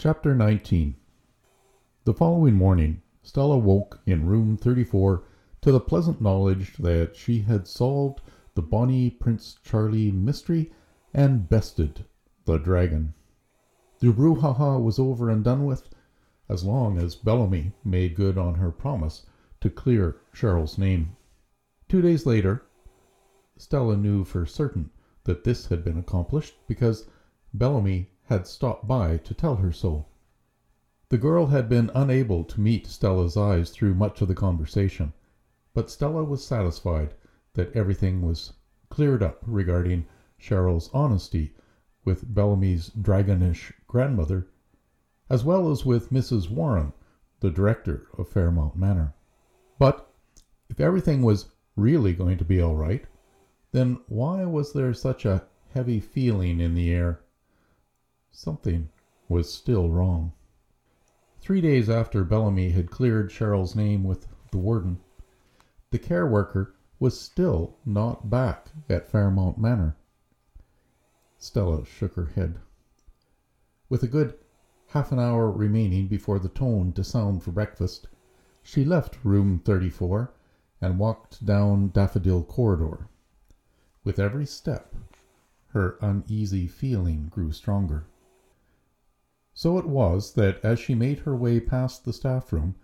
Chapter 19. The following morning, Stella woke in room 34 to the pleasant knowledge that she had solved the Bonnie Prince Charlie mystery and bested the dragon. The brouhaha was over and done with, as long as Bellamy made good on her promise to clear Cheryl's name. 2 days later, Stella knew for certain that this had been accomplished because Bellamy had stopped by to tell her so. The girl had been unable to meet Stella's eyes through much of the conversation, but Stella was satisfied that everything was cleared up regarding Cheryl's honesty with Bellamy's dragonish grandmother, as well as with Mrs. Warren, the director of Fairmount Manor. But if everything was really going to be all right, then why was there such a heavy feeling in the air? Something was still wrong. 3 days after Bellamy had cleared Cheryl's name with the warden, the care worker was still not back at Fairmount Manor. Stella shook her head. With a good half an hour remaining before the tone to sound for breakfast, she left room 34 and walked down Daffodil Corridor. With every step, her uneasy feeling grew stronger. So it was that as she made her way past the staff room,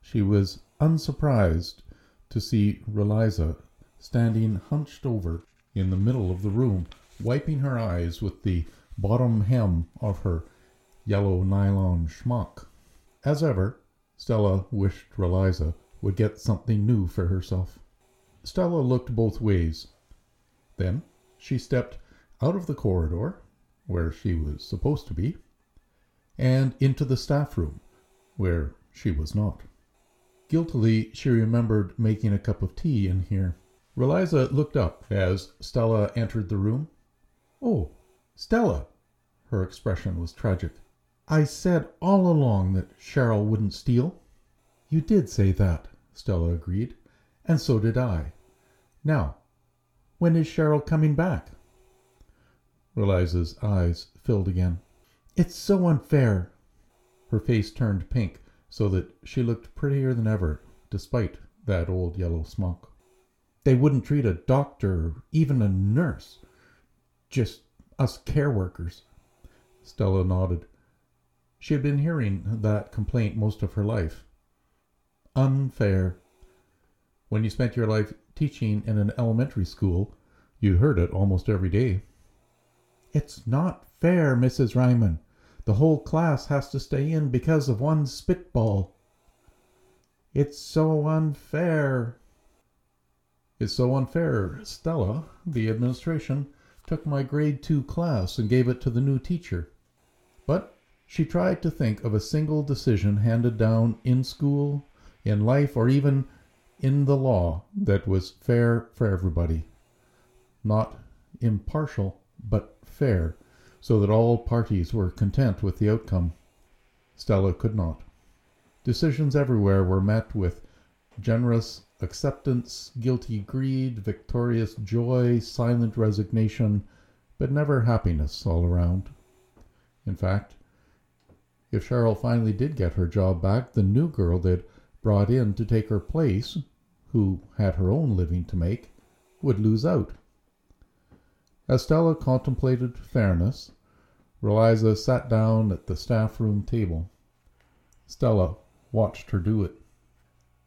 she was unsurprised to see Reliza standing hunched over in the middle of the room, wiping her eyes with the bottom hem of her yellow nylon schmuck. As ever, Stella wished Reliza would get something new for herself. Stella looked both ways. Then she stepped out of the corridor, where she was supposed to be, and into the staff room, where she was not. Guiltily, she remembered making a cup of tea in here. Reliza looked up as Stella entered the room. "Oh, Stella!" Her expression was tragic. "I said all along that Cheryl wouldn't steal." "You did say that," Stella agreed, "and so did I. Now, when is Cheryl coming back?" Reliza's eyes filled again. "It's so unfair." Her face turned pink so that she looked prettier than ever, despite that old yellow smock. "They wouldn't treat a doctor or even a nurse. Just us care workers." Stella nodded. She had been hearing that complaint most of her life. Unfair. When you spent your life teaching in an elementary school, you heard it almost every day. "It's not fair, Mrs. Ryman. The whole class has to stay in because of one spitball." "It's so unfair." "It's so unfair, Stella. The administration took my grade 2 class and gave it to the new teacher." But she tried to think of a single decision handed down in school, in life, or even in the law that was fair for everybody. Not impartial, but fair, so that all parties were content with the outcome. Stella could not. Decisions everywhere were met with generous acceptance, guilty greed, victorious joy, silent resignation, but never happiness all around. In fact, if Cheryl finally did get her job back, the new girl they'd brought in to take her place, who had her own living to make, would lose out. As Stella contemplated fairness, Reliza sat down at the staff room table. Stella watched her do it.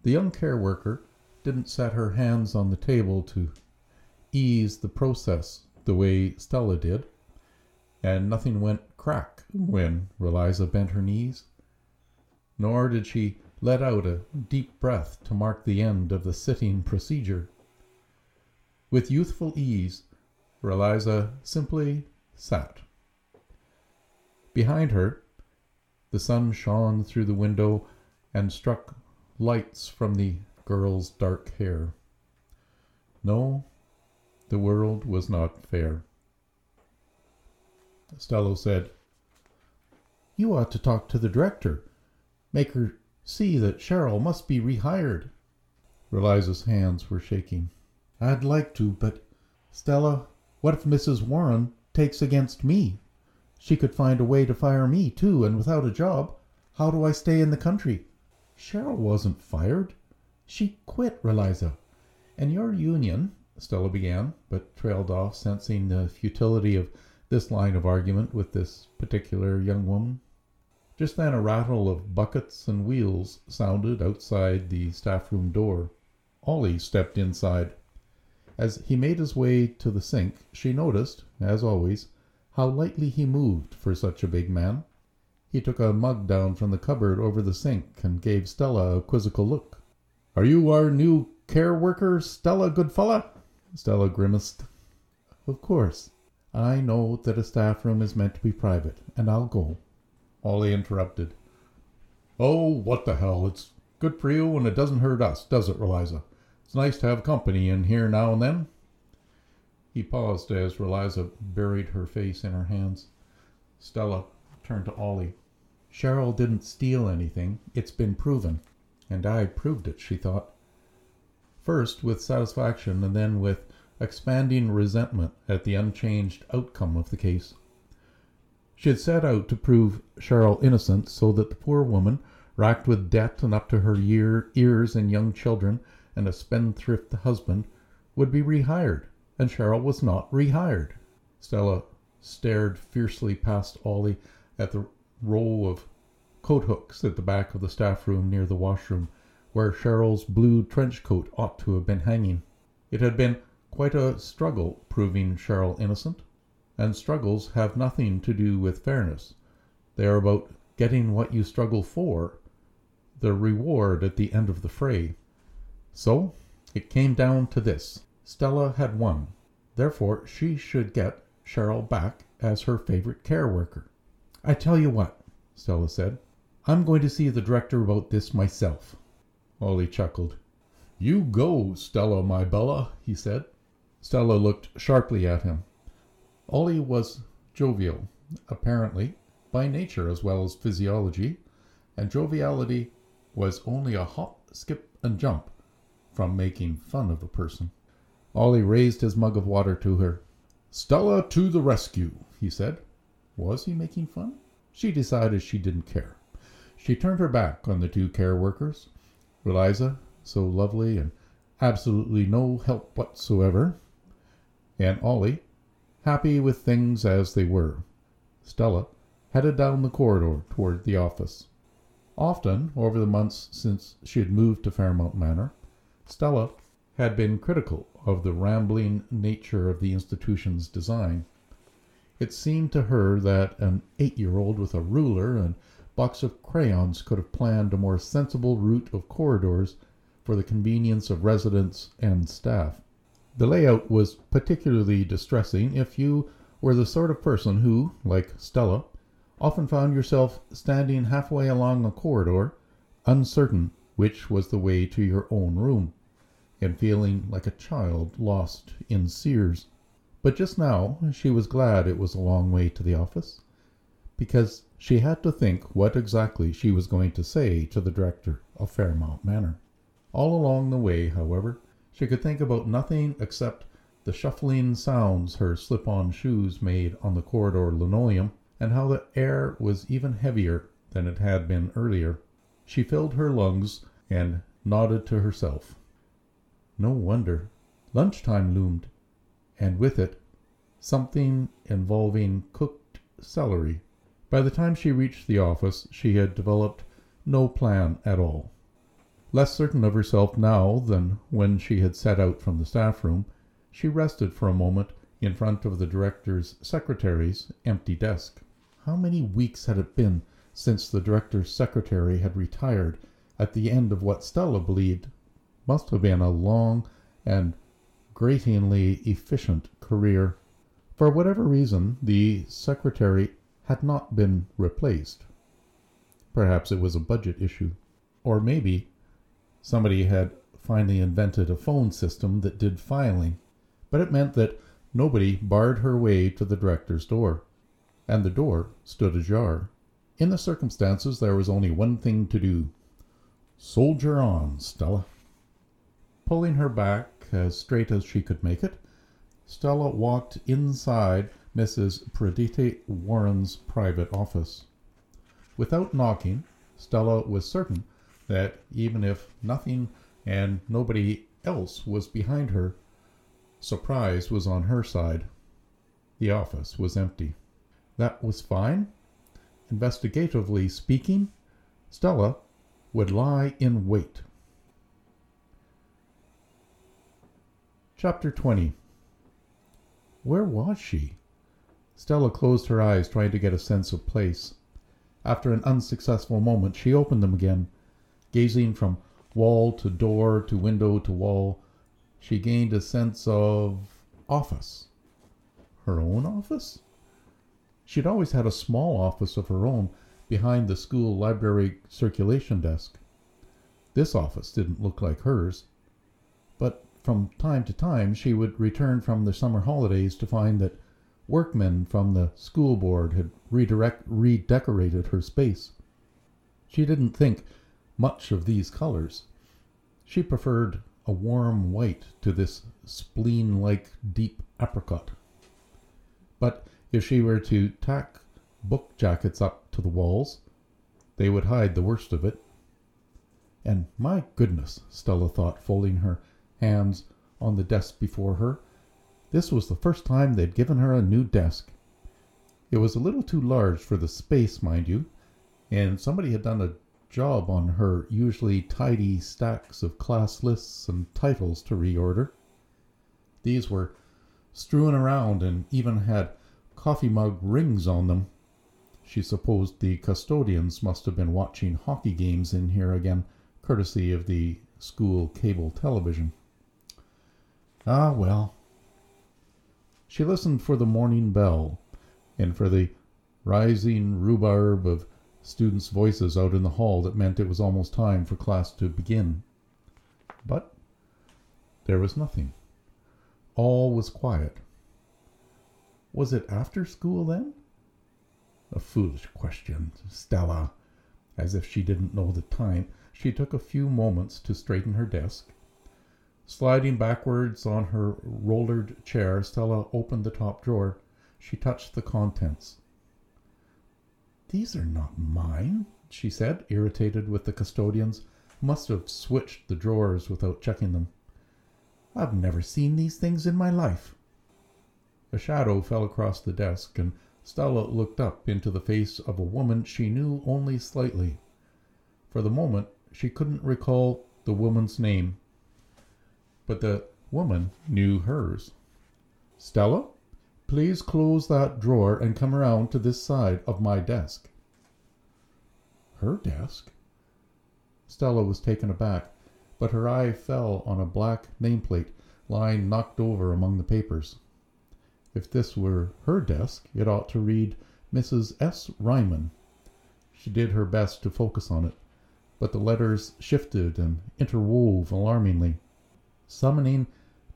The young care worker didn't set her hands on the table to ease the process the way Stella did, and nothing went crack when Reliza bent her knees, nor did she let out a deep breath to mark the end of the sitting procedure. With youthful ease, Reliza simply sat. Behind her, the sun shone through the window and struck lights from the girl's dark hair. No, the world was not fair. Stella said, "You ought to talk to the director. Make her see that Cheryl must be rehired." Reliza's hands were shaking. "I'd like to, but Stella, what if Mrs. Warren takes against me? She could find a way to fire me, too, and without a job, how do I stay in the country? Cheryl wasn't fired. She quit, Reliza. And your union, Stella began, but trailed off, sensing the futility of this line of argument with this particular young woman. Just then a rattle of buckets and wheels sounded outside the staff-room door. Ollie stepped inside. As he made his way to the sink, she noticed, as always, how lightly he moved for such a big man. He took a mug down from the cupboard over the sink and gave Stella a quizzical look. "Are you our new care worker, Stella, good fella?" Stella grimaced. "Of course. I know that a staff room is meant to be private, and I'll go." Ollie interrupted. "Oh, what the hell. It's good for you, and it doesn't hurt us, does it, Reliza? It's nice to have company in here now and then." He paused as Reliza buried her face in her hands. Stella turned to Ollie. "Cheryl didn't steal anything. It's been proven." And I proved it, she thought. First with satisfaction, and then with expanding resentment at the unchanged outcome of the case. She had set out to prove Cheryl innocent so that the poor woman, racked with debt and up to her ears in young children and a spendthrift husband, would be rehired. And Cheryl was not rehired. Stella stared fiercely past Ollie at the row of coat hooks at the back of the staff room near the washroom, where Cheryl's blue trench coat ought to have been hanging. It had been quite a struggle proving Cheryl innocent, and struggles have nothing to do with fairness. They are about getting what you struggle for, the reward at the end of the fray. So it came down to this. Stella had won. Therefore, she should get Cheryl back as her favorite care worker. "I tell you what," Stella said. "I'm going to see the director about this myself." Ollie chuckled. "You go, Stella, my bella," he said. Stella looked sharply at him. Ollie was jovial, apparently, by nature as well as physiology, and joviality was only a hop, skip, and jump from making fun of a person. Ollie raised his mug of water to her. "Stella to the rescue," he said. Was he making fun? She decided she didn't care. She turned her back on the two care workers. Reliza, so lovely and absolutely no help whatsoever, and Ollie, happy with things as they were. Stella headed down the corridor toward the office. Often, over the months since she had moved to Fairmount Manor, Stella had been critical of the rambling nature of the institution's design. It seemed to her that an 8-year-old with a ruler and box of crayons could have planned a more sensible route of corridors for the convenience of residents and staff. The layout was particularly distressing if you were the sort of person who, like Stella, often found yourself standing halfway along a corridor, uncertain which was the way to your own room, and feeling like a child lost in Sears. But just now she was glad it was a long way to the office, because she had to think what exactly she was going to say to the director of Fairmount Manor. All along the way, however, she could think about nothing except the shuffling sounds her slip-on shoes made on the corridor linoleum, and how the air was even heavier than it had been earlier. She filled her lungs and nodded to herself. No wonder. Lunchtime loomed, and with it, something involving cooked celery. By the time she reached the office, she had developed no plan at all. Less certain of herself now than when she had set out from the staff room, she rested for a moment in front of the director's secretary's empty desk. How many weeks had it been since the director's secretary had retired at the end of what Stella believed must have been a long and gratingly efficient career? For whatever reason, the secretary had not been replaced. Perhaps it was a budget issue, or maybe somebody had finally invented a phone system that did filing, but it meant that nobody barred her way to the director's door, and the door stood ajar. In the circumstances, there was only one thing to do. Soldier on, Stella. Pulling her back as straight as she could make it, Stella walked inside Mrs. Pradita Warren's private office. Without knocking, Stella was certain that even if nothing and nobody else was behind her, surprise was on her side. The office was empty. That was fine. Investigatively speaking, Stella would lie in wait. Chapter 20. Where was she? Stella closed her eyes, trying to get a sense of place. After an unsuccessful moment, she opened them again. Gazing from wall to door to window to wall, she gained a sense of office. Her own office? She'd always had a small office of her own behind the school library circulation desk. This office didn't look like hers, but from time to time she would return from the summer holidays to find that workmen from the school board had redecorated her space. She didn't think much of these colors. She preferred a warm white to this spleen-like deep apricot. But if she were to tack book jackets up to the walls, they would hide the worst of it. And my goodness, Stella thought, folding her hands on the desk before her, this was the first time they'd given her a new desk. It was a little too large for the space, mind you, and somebody had done a job on her usually tidy stacks of class lists and titles to reorder. These were strewn around and even had coffee mug rings on them. She supposed the custodians must have been watching hockey games in here again, courtesy of the school cable television. Ah, well. She listened for the morning bell and for the rising rhubarb of students' voices out in the hall that meant it was almost time for class to begin. But there was nothing. All was quiet. Was it after school then? A foolish question, Stella. As if she didn't know the time, she took a few moments to straighten her desk. Sliding backwards on her rollered chair, Stella opened the top drawer. She touched the contents. "These are not mine," she said, irritated with the custodians. Must have switched the drawers without checking them. "I've never seen these things in my life." A shadow fell across the desk, and Stella looked up into the face of a woman she knew only slightly. For the moment, she couldn't recall the woman's name. But the woman knew hers. "Stella, please close that drawer and come around to this side of my desk." Her desk? Stella was taken aback, but her eye fell on a black nameplate lying knocked over among the papers. If this were her desk, it ought to read Mrs. S. Ryman. She did her best to focus on it, but the letters shifted and interwove alarmingly, summoning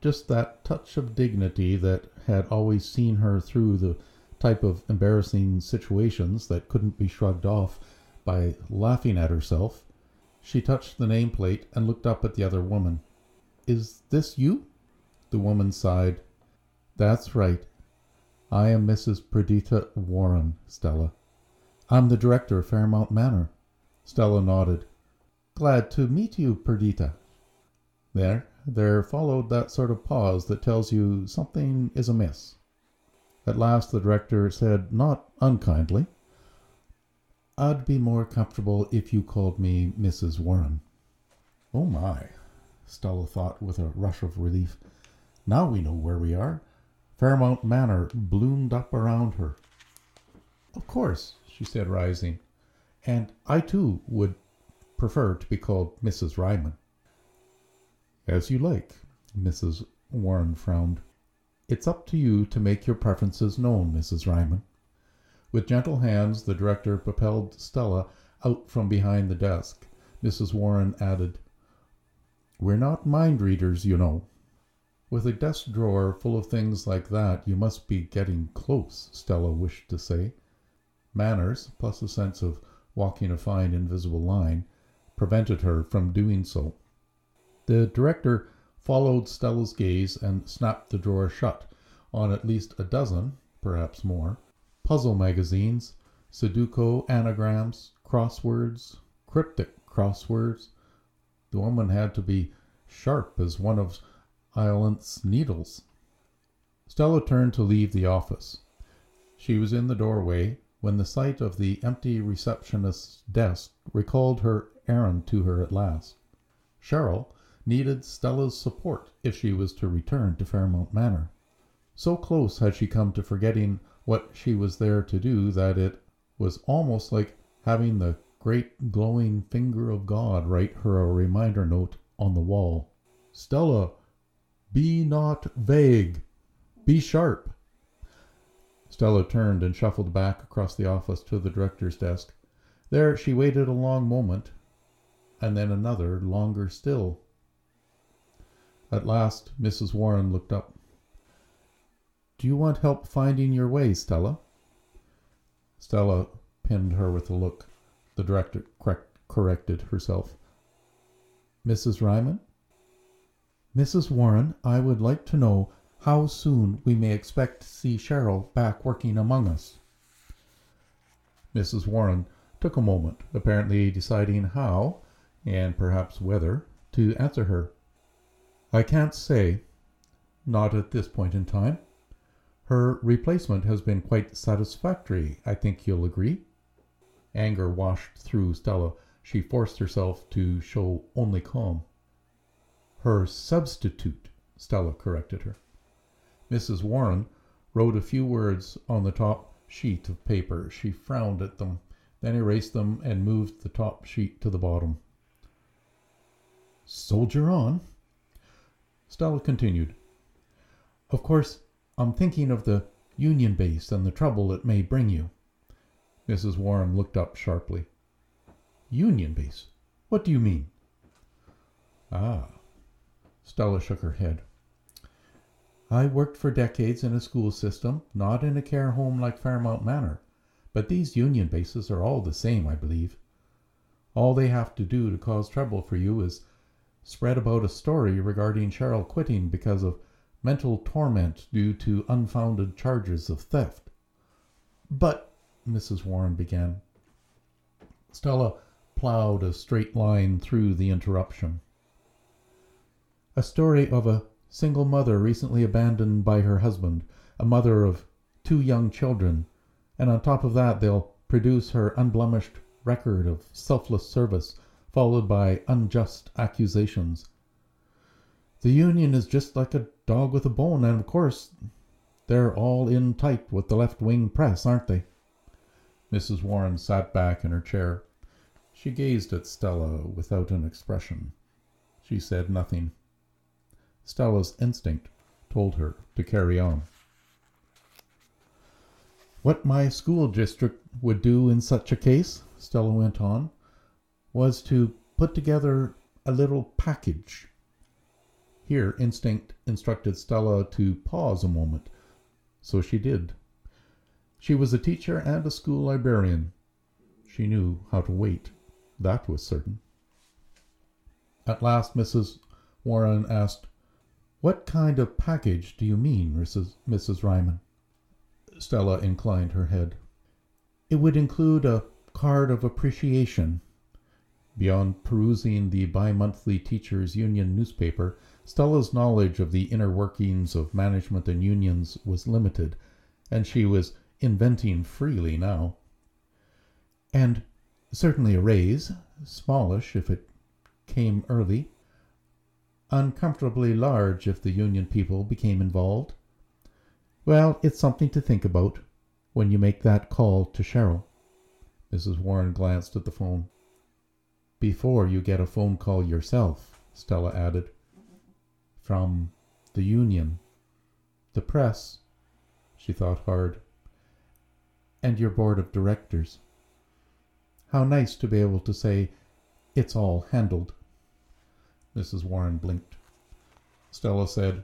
just that touch of dignity that had always seen her through the type of embarrassing situations that couldn't be shrugged off by laughing at herself. She touched the nameplate and looked up at the other woman. "Is this you?" The woman sighed. "That's right. I am Mrs. Perdita Warren, Stella. I'm the director of Fairmount Manor." Stella nodded. "Glad to meet you, Perdita." There followed that sort of pause that tells you something is amiss. At last the director said, not unkindly, "I'd be more comfortable if you called me Mrs. Warren." Oh my, Stella thought with a rush of relief. Now we know where we are. Fairmount Manor bloomed up around her. "Of course," she said, rising, "and I too would prefer to be called Mrs. Ryman." "As you like," Mrs. Warren frowned. "It's up to you to make your preferences known, Mrs. Ryman." With gentle hands, the director propelled Stella out from behind the desk. Mrs. Warren added, "We're not mind readers, you know. With a desk drawer full of things like that, you must be getting close," Stella wished to say. Manners, plus a sense of walking a fine invisible line, prevented her from doing so. The director followed Stella's gaze and snapped the drawer shut on at least a dozen, perhaps more, puzzle magazines, Sudoku anagrams, crosswords, cryptic crosswords. The woman had to be sharp as one of Ireland's needles. Stella turned to leave the office. She was in the doorway when the sight of the empty receptionist's desk recalled her errand to her at last. Cheryl needed Stella's support if she was to return to Fairmount Manor. So close had she come to forgetting what she was there to do that it was almost like having the great glowing finger of God write her a reminder note on the wall. Stella, be not vague. Be sharp. Stella turned and shuffled back across the office to the director's desk. There she waited a long moment, and then another longer still. At last, Mrs. Warren looked up. "Do you want help finding your way, Stella?" Stella pinned her with a look. The director corrected herself. "Mrs. Ryman?" "Mrs. Warren, I would like to know how soon we may expect to see Cheryl back working among us." Mrs. Warren took a moment, apparently deciding how, and perhaps whether, to answer her. "I can't say. Not at this point in time. Her replacement has been quite satisfactory, I think you'll agree." Anger washed through Stella. She forced herself to show only calm. "Her substitute," Stella corrected her. Mrs. Warren wrote a few words on the top sheet of paper. She frowned at them, then erased them and moved the top sheet to the bottom. "Soldier on." Stella continued. "Of course, I'm thinking of the Union base and the trouble it may bring you." Mrs. Warren looked up sharply. "Union base? What do you mean?" "Ah." Stella shook her head. "I worked for decades in a school system, not in a care home like Fairmount Manor, but these Union bases are all the same, I believe. All they have to do to cause trouble for you is spread about a story regarding Cheryl quitting because of mental torment due to unfounded charges of theft." "But," Mrs. Warren began. Stella plowed a straight line through the interruption. "A story of a single mother recently abandoned by her husband, a mother of 2 young children, and on top of that they'll produce her unblemished record of selfless service, followed by unjust accusations. The Union is just like a dog with a bone, and of course they're all in tight with the left-wing press, aren't they?" Mrs. Warren sat back in her chair. She gazed at Stella without an expression. She said nothing. Stella's instinct told her to carry on. "What my school district would do in such a case," Stella went on, "was to put together a little package." Here instinct instructed Stella to pause a moment, so she did. She was a teacher and a school librarian. She knew how to wait, that was certain. At last Mrs. Warren asked, "What kind of package do you mean, Mrs. Ryman?" Stella inclined her head. "It would include a card of appreciation." Beyond perusing the bi-monthly teachers' union newspaper, Stella's knowledge of the inner workings of management and unions was limited, and she was inventing freely now. "And certainly a raise, smallish if it came early. Uncomfortably large if the Union people became involved. Well, it's something to think about when you make that call to Cheryl." Mrs. Warren glanced at the phone. "Before you get a phone call yourself," Stella added. "From the Union, the press," she thought hard, "and your board of directors. How nice to be able to say, 'It's all handled.'" Mrs. Warren blinked. Stella said,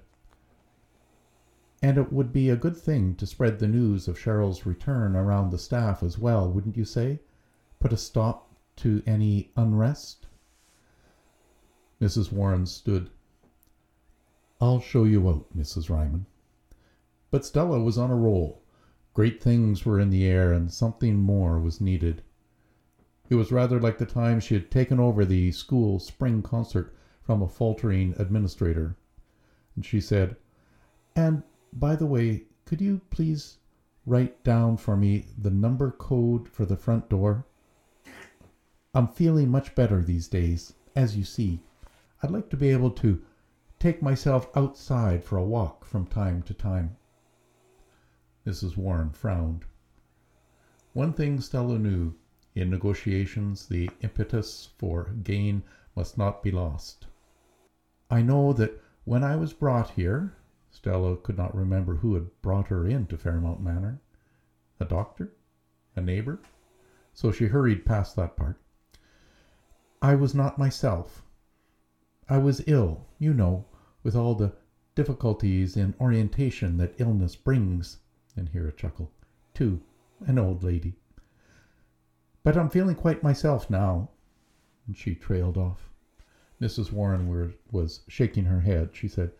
"And it would be a good thing to spread the news of Cheryl's return around the staff as well, wouldn't you say? Put a stop to any unrest?" Mrs. Warren stood. "I'll show you out, Mrs. Ryman." But Stella was on a roll. Great things were in the air, and something more was needed. It was rather like the time she had taken over the school spring concert from a faltering administrator. And she said, "And, by the way, could you please write down for me the number code for the front door? I'm feeling much better these days, as you see. I'd like to be able to take myself outside for a walk from time to time." Mrs. Warren frowned. One thing Stella knew: in negotiations, the impetus for gain must not be lost. "I know that when I was brought here," Stella could not remember who had brought her into Fairmount Manor. A doctor? A neighbor? So she hurried past that part. "I was not myself. I was ill, you know, with all the difficulties in orientation that illness brings," and here a chuckle, "to an old lady. But I'm feeling quite myself now," and she trailed off. Mrs. Warren was shaking her head. She said,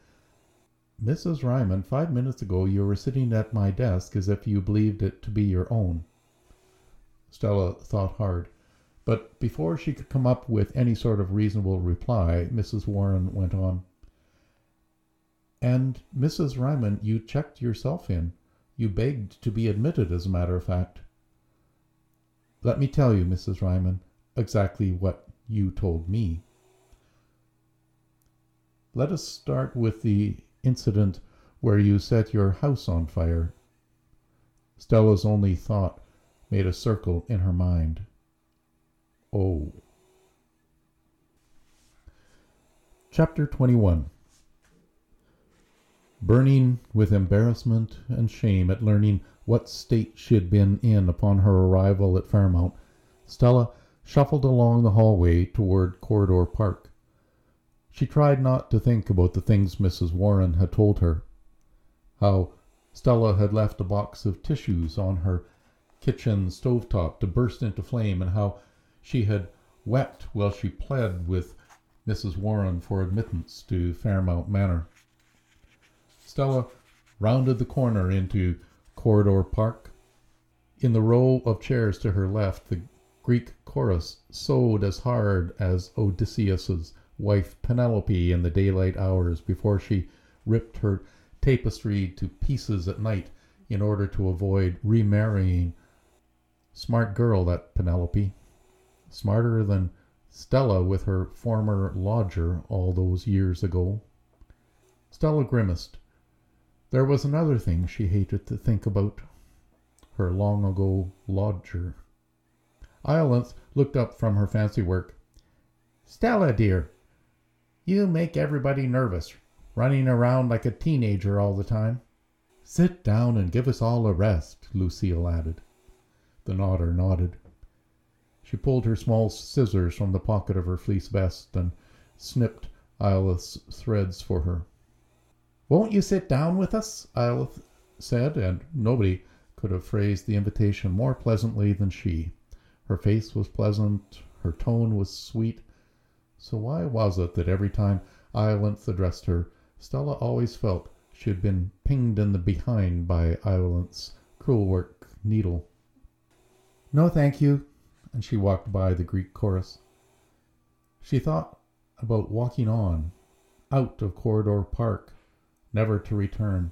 "Mrs. Ryman, 5 minutes ago you were sitting at my desk as if you believed it to be your own." Stella thought hard, but before she could come up with any sort of reasonable reply, Mrs. Warren went on, "And, Mrs. Ryman, you checked yourself in. You begged to be admitted, as a matter of fact." "Let me tell you, Mrs. Ryman, exactly what you told me." "Let us start with the incident where you set your house on fire." Stella's only thought made a circle in her mind. Oh. Chapter 21. Burning with embarrassment and shame at learning what state she had been in upon her arrival at Fairmount, Stella shuffled along the hallway toward Corridor Park. She tried not to think about the things Mrs. Warren had told her. How Stella had left a box of tissues on her kitchen stovetop to burst into flame, and how she had wept while she pled with Mrs. Warren for admittance to Fairmount Manor. Stella rounded the corner into Corridor Park. In the row of chairs to her left, the Greek chorus sewed as hard as Odysseus's wife Penelope in the daylight hours before she ripped her tapestry to pieces at night in order to avoid remarrying. Smart girl, that Penelope. Smarter than Stella with her former lodger all those years ago. Stella grimaced. There was another thing she hated to think about. Her long-ago lodger. Iolanthe looked up from her fancy work. "Stella, dear, you make everybody nervous, running around like a teenager all the time." "Sit down and give us all a rest," Lucille added. The nodder nodded. She pulled her small scissors from the pocket of her fleece vest and snipped Iola's threads for her. "Won't you sit down with us?" Iolith said, and nobody could have phrased the invitation more pleasantly than she. Her face was pleasant, her tone was sweet, so why was it that every time Iolith addressed her, Stella always felt she had been pinged in the behind by Iolith's crewel-work needle? "No, thank you," and she walked by the Greek chorus. She thought about walking on, out of Corridor Park, never to return.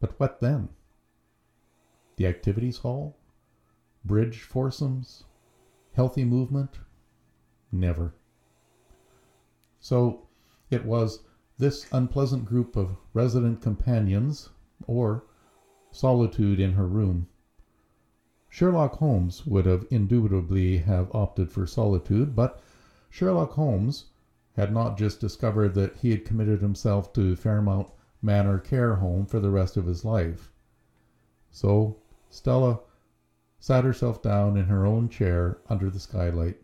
But what then? The activities hall? Bridge foursomes? Healthy movement? Never. So it was this unpleasant group of resident companions, or solitude in her room. Sherlock Holmes would have indubitably have opted for solitude, but Sherlock Holmes had not just discovered that he had committed himself to Fairmount Manor care home for the rest of his life. So Stella sat herself down in her own chair under the skylight.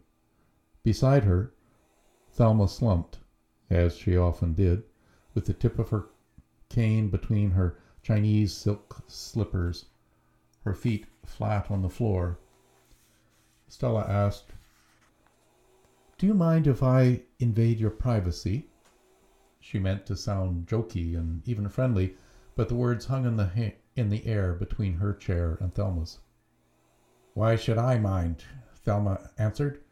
Beside her, Thelma slumped, as she often did, with the tip of her cane between her Chinese silk slippers, her feet flat on the floor. Stella asked, "Do you mind if I invade your privacy?" She meant to sound jokey and even friendly, but the words hung in the in the air between her chair and Thelma's. "Why should I mind?" Thelma answered.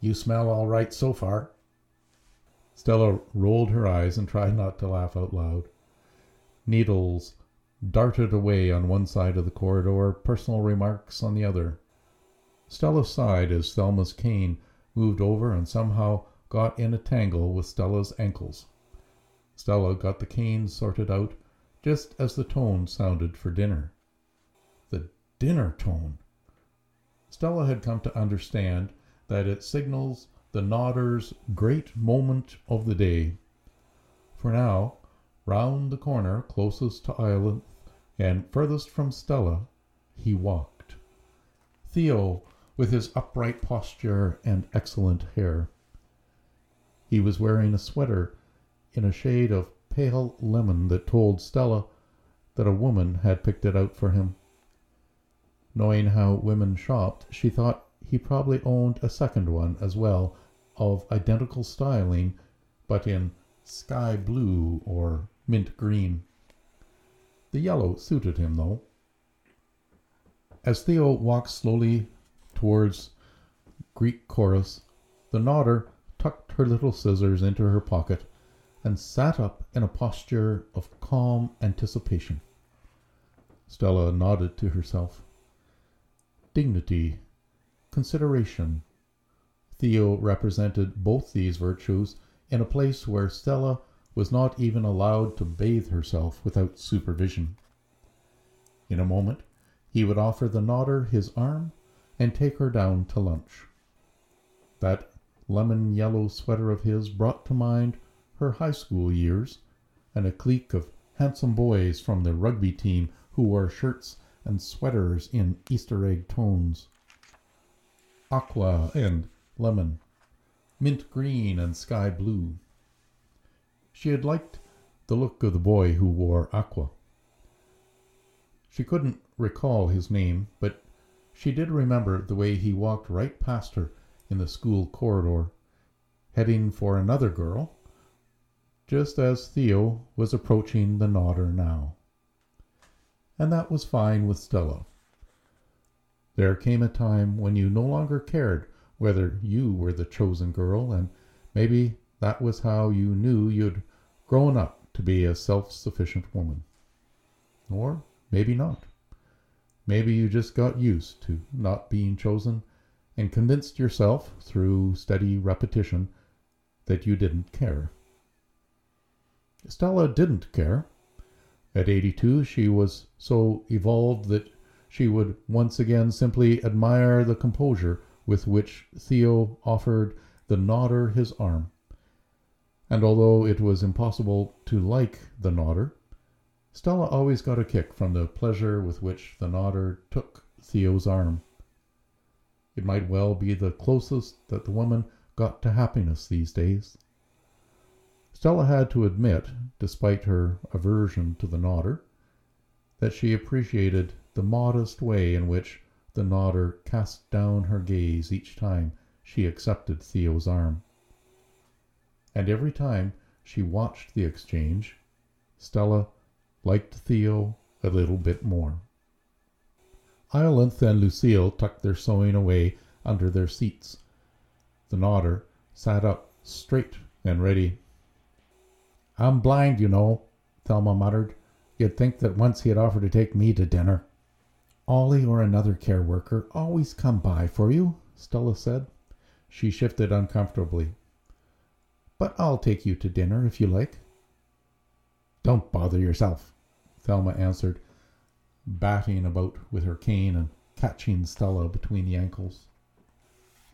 "You smell all right so far." Stella rolled her eyes and tried not to laugh out loud. Needles darted away on one side of the corridor, personal remarks on the other. Stella sighed as Thelma's cane moved over and somehow got in a tangle with Stella's ankles. Stella got the cane sorted out just as the tone sounded for dinner. The dinner tone! Stella had come to understand that it signals the nodder's great moment of the day. For now, round the corner closest to Islanth and furthest from Stella, he walked. Theo, with his upright posture and excellent hair. He was wearing a sweater in a shade of pale lemon that told Stella that a woman had picked it out for him. Knowing how women shopped, she thought he probably owned a second one as well, of identical styling, but in sky blue or mint green. The yellow suited him, though. As Theo walked slowly towards Greek Chorus, the nodder tucked her little scissors into her pocket and sat up in a posture of calm anticipation. Stella nodded to herself. Dignity, consideration. Theo represented both these virtues in a place where Stella was not even allowed to bathe herself without supervision. In a moment, he would offer the nodder his arm and take her down to lunch. That lemon-yellow sweater of his brought to mind her high school years and a clique of handsome boys from the rugby team who wore shirts and sweaters in Easter egg tones. Aqua and lemon, mint green and sky blue. She had liked the look of the boy who wore aqua. She couldn't recall his name, but she did remember the way he walked right past her in the school corridor, heading for another girl, just as Theo was approaching the nodder now. And that was fine with Stella. There came a time when you no longer cared whether you were the chosen girl, and maybe that was how you knew you'd grown up to be a self-sufficient woman. Or maybe not. Maybe you just got used to not being chosen and convinced yourself, through steady repetition, that you didn't care. Stella didn't care. At 82, she was so evolved that she would once again simply admire the composure with which Theo offered the nodder his arm. And although it was impossible to like the nodder, Stella always got a kick from the pleasure with which the nodder took Theo's arm. It might well be the closest that the woman got to happiness these days. Stella had to admit, despite her aversion to the nodder, that she appreciated the modest way in which the nodder cast down her gaze each time she accepted Theo's arm. And every time she watched the exchange, Stella liked Theo a little bit more. Islanth and Lucille tucked their sewing away under their seats. The nodder sat up straight and ready. "I'm blind, you know," Thelma muttered. "You'd think that once he had offered to take me to dinner." "Ollie or another care worker always come by for you," Stella said. She shifted uncomfortably. "But I'll take you to dinner if you like." "Don't bother yourself," Thelma answered, batting about with her cane and catching Stella between the ankles.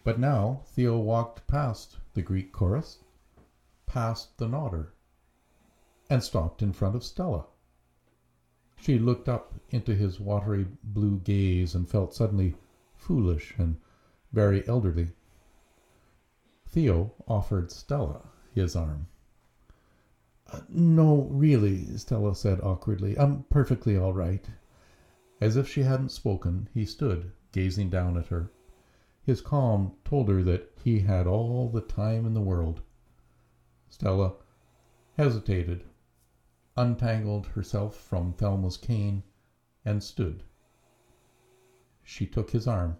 But now Theo walked past the Greek Chorus, past the nodder, and stopped in front of Stella. She looked up into his watery blue gaze and felt suddenly foolish and very elderly. Theo offered Stella his arm. "No, really," Stella said awkwardly. "I'm perfectly all right." As if she hadn't spoken, he stood, gazing down at her. His calm told her that he had all the time in the world. Stella hesitated, untangled herself from Thelma's cane, and stood. She took his arm.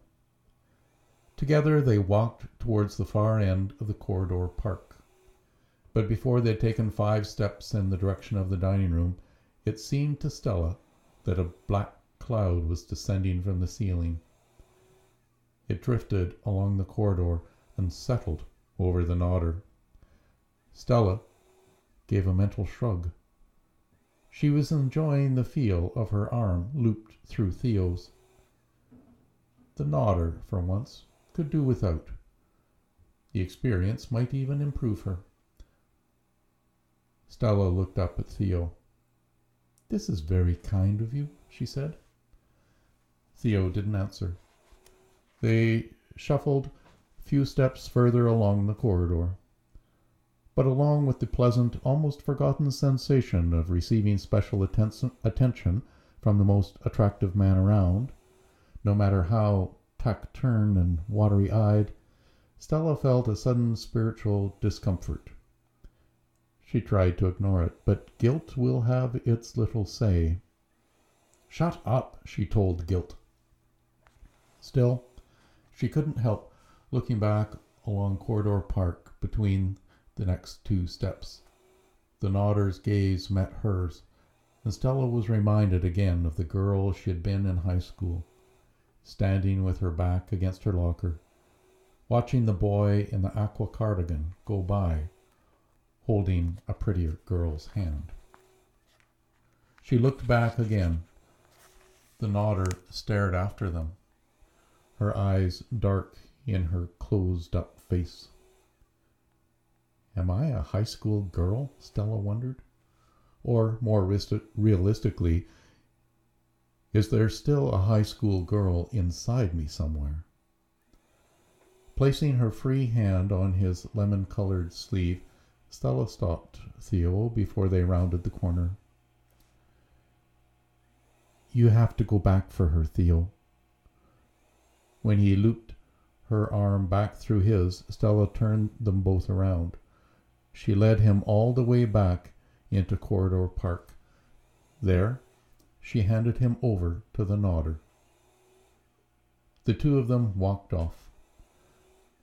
Together they walked towards the far end of the Corridor Park. But before they had taken 5 steps in the direction of the dining room, it seemed to Stella that a black cloud was descending from the ceiling. It drifted along the corridor and settled over the Nodder. Stella gave a mental shrug. She was enjoying the feel of her arm looped through Theo's. The Nodder, for once, could do without. The experience might even improve her. Stella looked up at Theo. "This is very kind of you," she said. Theo didn't answer. They shuffled a few steps further along the corridor. But along with the pleasant, almost forgotten sensation of receiving special attention from the most attractive man around, no matter how taciturn and watery-eyed, Stella felt a sudden spiritual discomfort. She tried to ignore it, but guilt will have its little say. "Shut up," she told guilt. Still, she couldn't help looking back along Corridor Park between the next 2 steps. The Nodder's gaze met hers, and Stella was reminded again of the girl she had been in high school, standing with her back against her locker, watching the boy in the aqua cardigan go by, holding a prettier girl's hand. She looked back again. The Nodder stared after them, her eyes dark in her closed-up face. Am I a high school girl? Stella wondered. Or, more realistically, is there still a high school girl inside me somewhere? Placing her free hand on his lemon-colored sleeve, Stella stopped Theo before they rounded the corner. You have to go back for her, Theo. When he looped her arm back through his, Stella turned them both around. She led him all the way back into Corridor Park. There, she handed him over to the Nodder. The two of them walked off.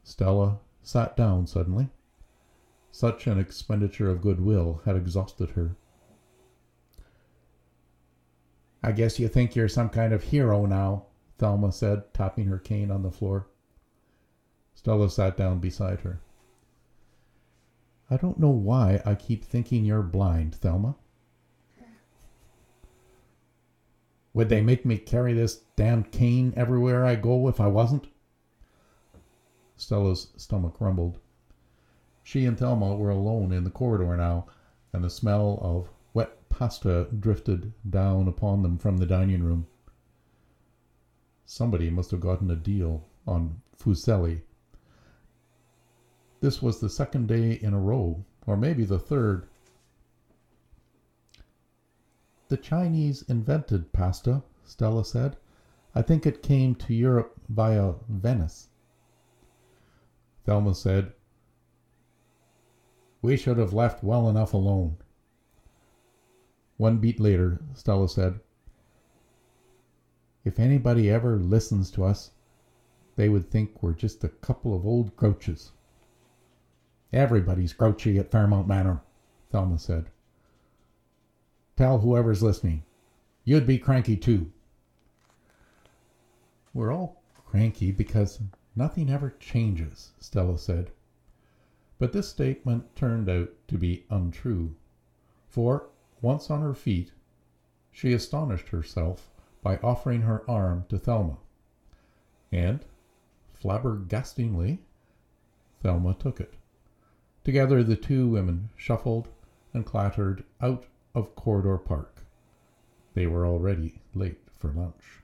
Stella sat down suddenly. Such an expenditure of goodwill had exhausted her. "I guess you think you're some kind of hero now," Thelma said, tapping her cane on the floor. Stella sat down beside her. "I don't know why I keep thinking you're blind, Thelma." "Would they make me carry this damned cane everywhere I go if I wasn't?" Stella's stomach rumbled. She and Thelma were alone in the corridor now, and the smell of wet pasta drifted down upon them from the dining room. Somebody must have gotten a deal on fusilli. This was the 2nd day in a row, or maybe the 3rd. "The Chinese invented pasta," Stella said. "I think it came to Europe via Venice." Thelma said, "We should have left well enough alone." 1 beat later, Stella said, "If anybody ever listens to us, they would think we're just a couple of old grouches." "Everybody's grouchy at Fairmount Manor," Thelma said. "Tell whoever's listening. You'd be cranky too." "We're all cranky because nothing ever changes," Stella said. But this statement turned out to be untrue, for, once on her feet, she astonished herself by offering her arm to Thelma. And, flabbergastingly, Thelma took it. Together the 2 women shuffled and clattered out of Corridor Park. They were already late for lunch.